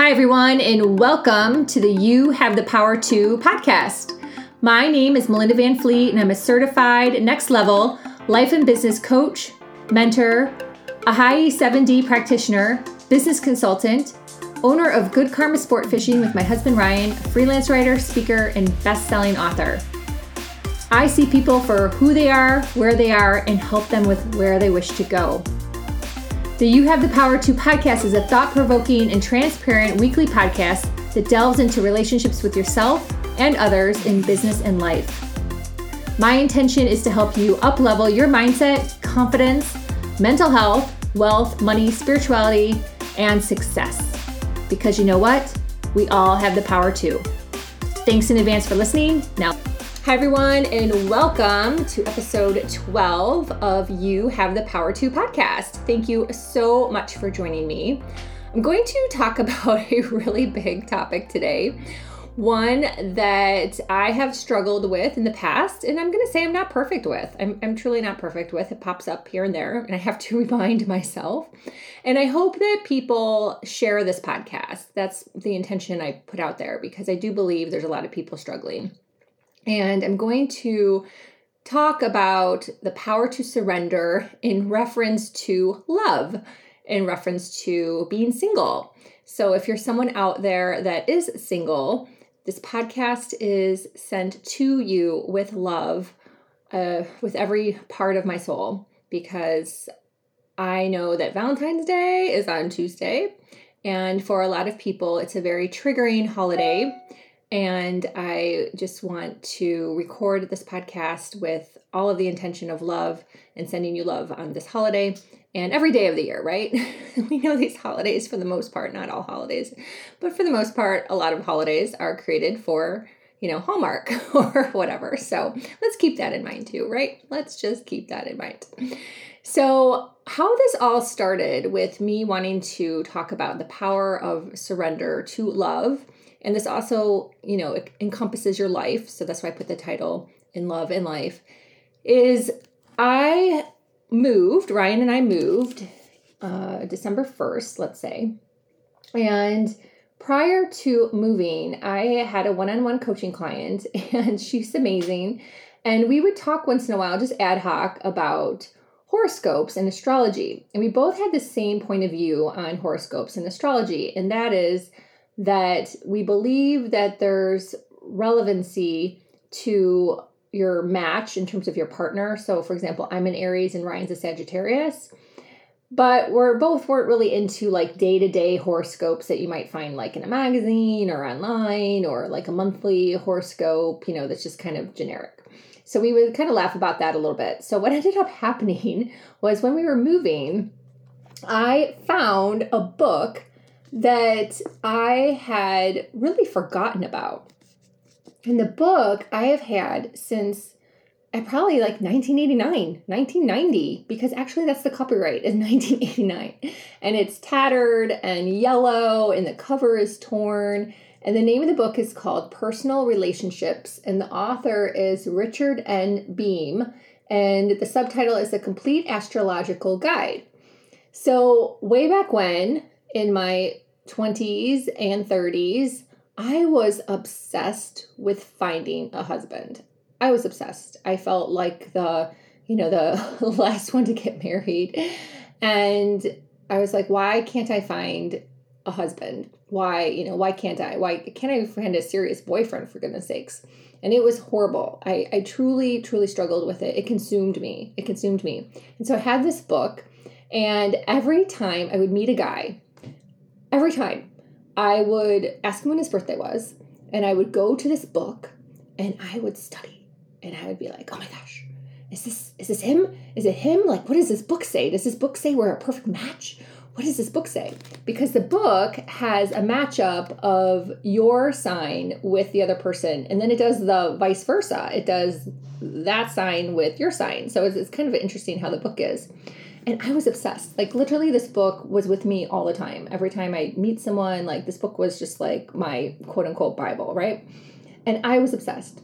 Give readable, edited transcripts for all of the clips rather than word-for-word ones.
Hi, everyone, and welcome to the You Have The Power Too! Podcast. My name is Melinda Van Fleet, and I'm a certified next level life and business coach, mentor, a high 7D practitioner, business consultant, owner of Good Karma Sport Fishing with my husband Ryan, a freelance writer, speaker, and best-selling author. I see people for who they are, where they are, and help them with where they wish to go. The You Have the Power Too! Podcast is a thought-provoking and transparent weekly podcast that delves into relationships with yourself and others in business and life. My intention is to help you up-level your mindset, confidence, mental health, wealth, money, spirituality, and success. Because you know what? We all have the power too. Thanks in advance for listening. Now, hi everyone, and welcome to episode 12 of You Have the Power Too! Podcast. Thank you so much for joining me. I'm going to talk about a really big topic today, one that I have struggled with in the past, and I'm going to say I'm not perfect with. I'm truly not perfect with. It pops up here and there, and I have to remind myself. And I hope that people share this podcast. That's the intention I put out there, because I do believe there's a lot of people struggling. And I'm going to talk about the power to surrender in reference to love, in reference to being single. So if you're someone out there that is single, this podcast is sent to you with love, with every part of my soul, because I know that Valentine's Day is on Tuesday. And for a lot of people, it's a very triggering holiday. And I just want to record this podcast with all of the intention of love and sending you love on this holiday and every day of the year, right? We know these holidays, for the most part, not all holidays, but for the most part, a lot of holidays are created for, Hallmark or whatever. So let's keep that in mind too, right? Let's just keep that in mind. So how this all started with me wanting to talk about the power of surrender to love. And this also, it encompasses your life. So that's why I put the title In Love and Life, is Ryan and I moved December 1st, let's say. And prior to moving, I had a one-on-one coaching client, and she's amazing. And we would talk once in a while, just ad hoc, about horoscopes and astrology. And we both had the same point of view on horoscopes and astrology. And that is that we believe that there's relevancy to your match in terms of your partner. So for example, I'm an Aries and Ryan's a Sagittarius, but we weren't really into like day-to-day horoscopes that you might find like in a magazine or online or like a monthly horoscope, that's just kind of generic. So we would kind of laugh about that a little bit. So what ended up happening was when we were moving, I found a book that I had really forgotten about. And the book I have had since probably like 1989, 1990, because actually that's the copyright is 1989. And it's tattered and yellow and the cover is torn. And the name of the book is called Personal Relationships. And the author is Richard N. Beam. And the subtitle is A Complete Astrological Guide. So way back when, in my 20s and 30s, I was obsessed with finding a husband. I was obsessed. I felt like the last one to get married. And I was like, why can't I find a husband? Why can't I? Why can't I find a serious boyfriend, for goodness sakes? And it was horrible. I truly, truly struggled with it. It consumed me. And so I had this book, and every time I would meet a guy, every time I would ask him when his birthday was, and I would go to this book and I would study, and I would be like, oh my gosh, is this him? Is it him? Like, what does this book say? Does this book say we're a perfect match? What does this book say? Because the book has a matchup of your sign with the other person. And then it does the vice versa. It does that sign with your sign. So it's kind of interesting how the book is. And I was obsessed. Like, literally, this book was with me all the time. Every time I meet someone, like, this book was just like my quote-unquote Bible, right? And I was obsessed.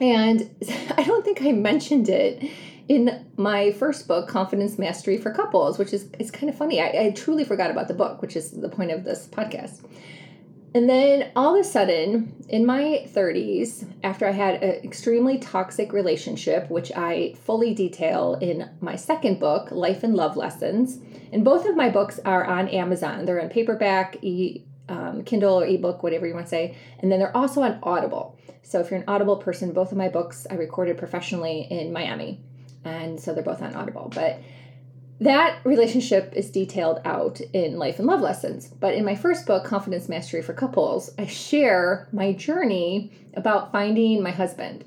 And I don't think I mentioned it in my first book, Confidence Mastery for Couples, which is, it's kind of funny. I truly forgot about the book, which is the point of this podcast. And then all of a sudden, in my 30s, after I had an extremely toxic relationship, which I fully detail in my second book, Life and Love Lessons, and both of my books are on Amazon. They're on paperback, Kindle or ebook, whatever you want to say, and then they're also on Audible. So if you're an Audible person, both of my books I recorded professionally in Miami, and so they're both on Audible. But that relationship is detailed out in Life and Love Lessons. But in my first book, Confidence Mastery for Couples, I share my journey about finding my husband,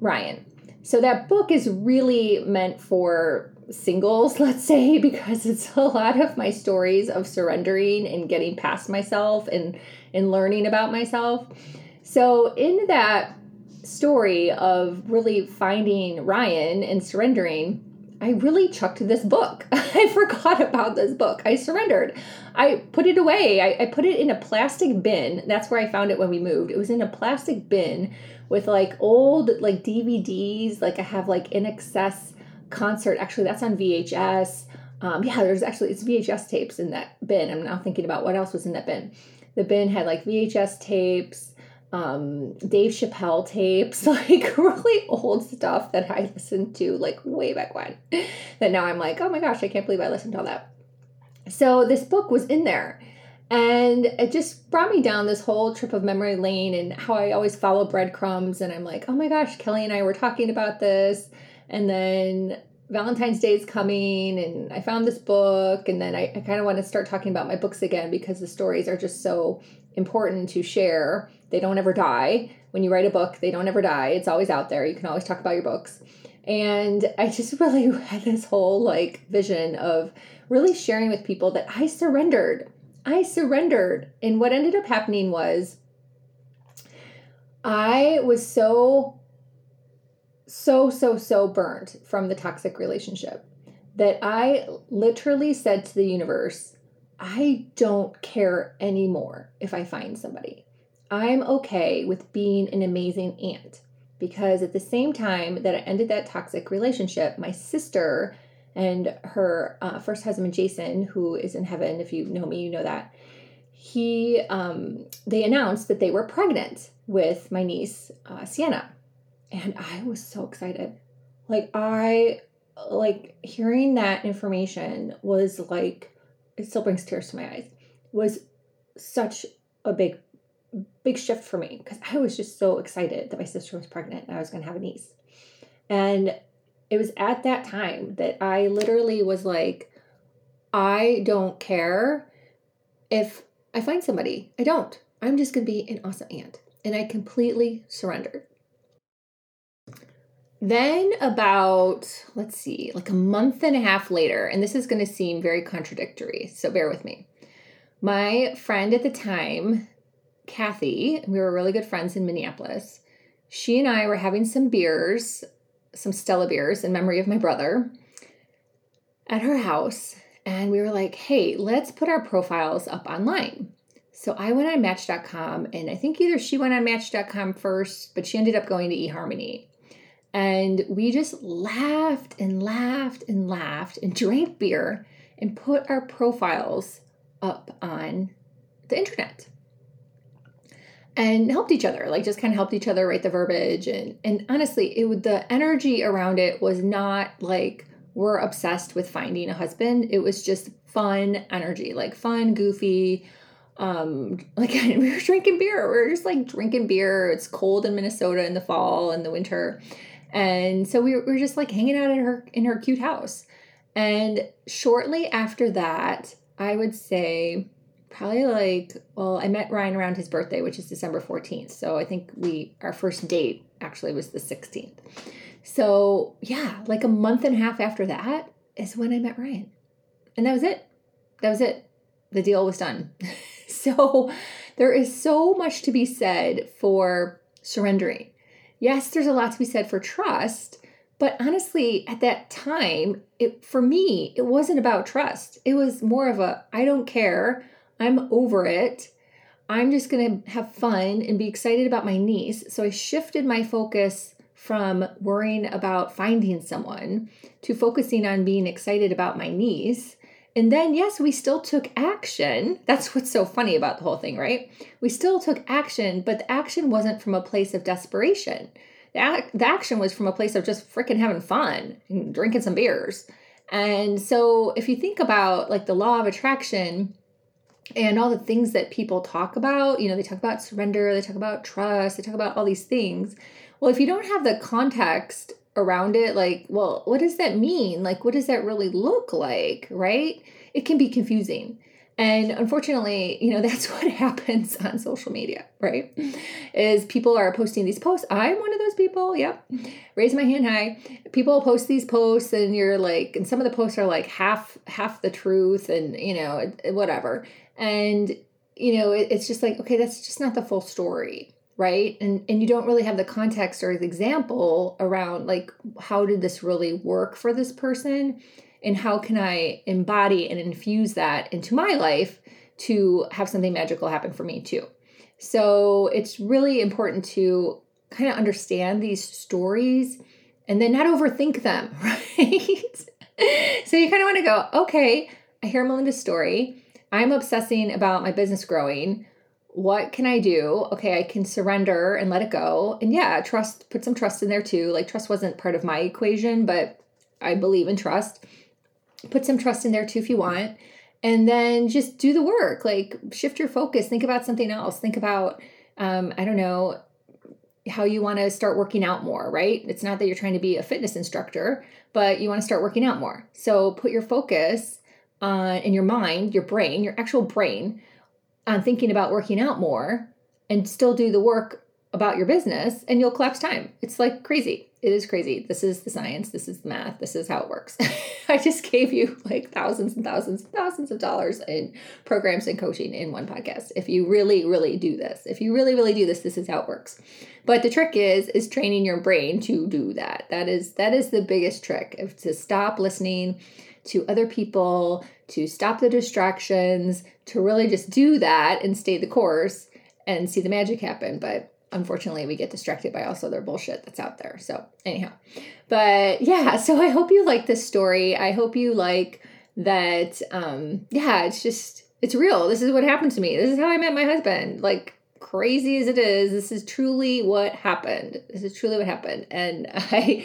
Ryan. So that book is really meant for singles, let's say, because it's a lot of my stories of surrendering and getting past myself and learning about myself. So in that story of really finding Ryan and surrendering, I really chucked this book. I forgot about this book. I surrendered. I put it away. I put it in a plastic bin. That's where I found it when we moved. It was in a plastic bin with like old like DVDs. Like I have like In Excess concert. Actually, that's on VHS. It's VHS tapes in that bin. I'm now thinking about what else was in that bin. The bin had like VHS tapes, Dave Chappelle tapes, like really old stuff that I listened to like way back when, that now I'm like, oh my gosh, I can't believe I listened to all that. So this book was in there, and it just brought me down this whole trip of memory lane and how I always follow breadcrumbs. And I'm like, oh my gosh, Kelly and I were talking about this, and then Valentine's Day is coming, and I found this book, and then I kind of want to start talking about my books again because the stories are just so important to share. They don't ever die. When you write a book, they don't ever die. It's always out there. You can always talk about your books. And I just really had this whole like vision of really sharing with people that I surrendered. I surrendered. And what ended up happening was I was so burnt from the toxic relationship that I literally said to the universe, I don't care anymore if I find somebody. I'm okay with being an amazing aunt, because at the same time that I ended that toxic relationship, my sister and her first husband, Jason, who is in heaven, if you know me, you know that, they announced that they were pregnant with my niece, Sienna. And I was so excited. Like hearing that information was like, it still brings tears to my eyes, was such a big shift for me, because I was just so excited that my sister was pregnant and I was going to have a niece. And it was at that time that I literally was like, I don't care if I find somebody. I don't. I'm just going to be an awesome aunt. And I completely surrendered. Then about, a month and a half later, and this is going to seem very contradictory, so bear with me. My friend at the time, Kathy, we were really good friends in Minneapolis. She and I were having some beers, some Stella beers in memory of my brother at her house. And we were like, hey, let's put our profiles up online. So I went on Match.com, and I think either she went on Match.com first, but she ended up going to eHarmony. And we just laughed and laughed and laughed and drank beer and put our profiles up on the internet and helped each other, like just kind of helped each other write the verbiage. And honestly, the energy around it was not like we're obsessed with finding a husband. It was just fun energy, like fun, goofy. We were drinking beer. We were just like drinking beer. It's cold in Minnesota in the fall and the winter. And so we were just like hanging out in her cute house. And shortly after that, I would say probably I met Ryan around his birthday, which is December 14th. So I think our first date actually was the 16th. So yeah, like a month and a half after that is when I met Ryan. And that was it. The deal was done. So there is so much to be said for surrendering. Yes, there's a lot to be said for trust, but honestly, at that time, for me, it wasn't about trust. It was more of a, I don't care. I'm over it. I'm just going to have fun and be excited about my niece. So I shifted my focus from worrying about finding someone to focusing on being excited about my niece. And then, yes, we still took action. That's what's so funny about the whole thing, right? We still took action, but the action wasn't from a place of desperation. The action was from a place of just freaking having fun and drinking some beers. And so if you think about like the law of attraction and all the things that people talk about, you know, they talk about surrender, they talk about trust, they talk about all these things. Well, if you don't have the context around it, like, well, what does that mean? Like, what does that really look like, right? It can be confusing. And unfortunately, you know, that's what happens on social media, right? Is people are posting these posts. I'm one of those people. Yep. Raise my hand high. People post these posts and you're like, and some of the posts are like half the truth and, you know, whatever. And, you know, it's just like, okay, that's just not the full story, right? And you don't really have the context or the example around like, how did this really work for this person? And how can I embody and infuse that into my life to have something magical happen for me too? So it's really important to kind of understand these stories and then not overthink them, right? So you kind of want to go, okay, I hear Melinda's story. I'm obsessing about my business growing. What can I do? Okay, I can surrender and let it go. And yeah, trust, put some trust in there too. Like trust wasn't part of my equation, but I believe in trust. Put some trust in there too if you want. And then just do the work, like shift your focus, think about something else. Think about, I don't know, how you want to start working out more, right? It's not that you're trying to be a fitness instructor, but you want to start working out more. So put your focus in your mind, your brain, your actual brain on thinking about working out more and still do the work about your business and you'll collapse time. It's like crazy. It is crazy. This is the science. This is the math. This is how it works. I just gave you like thousands and thousands and thousands of dollars in programs and coaching in one podcast. If you really, really do this, this is how it works. But the trick is training your brain to do that. That is the biggest trick, to stop listening to other people, to stop the distractions, to really just do that and stay the course and see the magic happen. But unfortunately, we get distracted by also their bullshit that's out there. So anyhow, but yeah, so I hope you like this story. I hope you like that. It's real. This is what happened to me. This is how I met my husband. Like crazy as it is, this is truly what happened. And I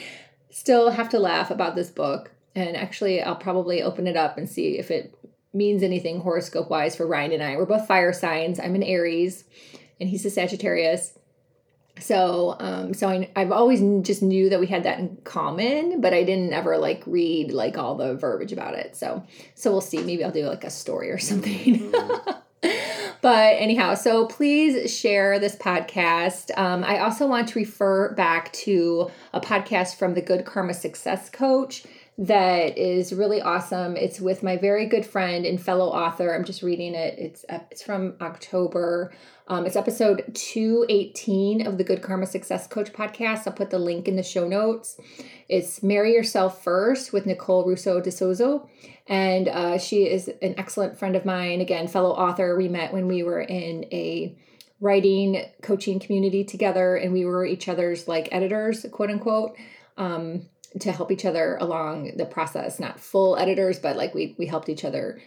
still have to laugh about this book. And actually, I'll probably open it up and see if it means anything horoscope wise for Ryan and I. We're both fire signs. I'm an Aries and he's a Sagittarius. So, I've always just knew that we had that in common, but I didn't ever like read like all the verbiage about it. So we'll see, maybe I'll do like a story or something, but anyhow, so please share this podcast. I also want to refer back to a podcast from the Good Karma Success Coach that is really awesome. It's with my very good friend and fellow author. I'm just reading it. It's from October. It's episode 218 of the Good Karma Success Coach podcast. I'll put the link in the show notes. It's Marry Yourself First with Nicole Russo de Souza. And she is an excellent friend of mine. Again, fellow author. We met when we were in a writing coaching community together and we were each other's like editors, quote unquote, to help each other along the process, not full editors, but like we helped each other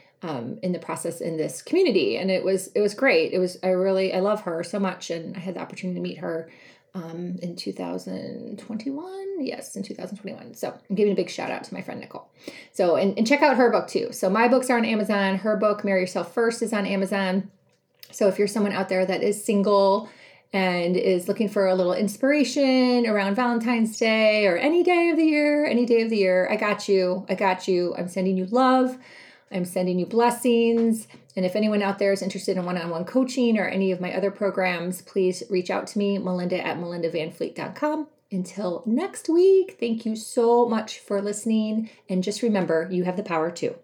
in the process in this community. And it was great. I love her so much. And I had the opportunity to meet her, in 2021. Yes. In 2021. So I'm giving a big shout out to my friend, Nicole. So, and check out her book too. So my books are on Amazon. Her book, Marry Yourself First, is on Amazon. So if you're someone out there that is single and is looking for a little inspiration around Valentine's Day or any day of the year, I got you. I'm sending you love. I'm sending you blessings. And if anyone out there is interested in one-on-one coaching or any of my other programs, please reach out to me, melinda@melindavanfleet.com. Until next week, thank you so much for listening. And just remember, you have the power too.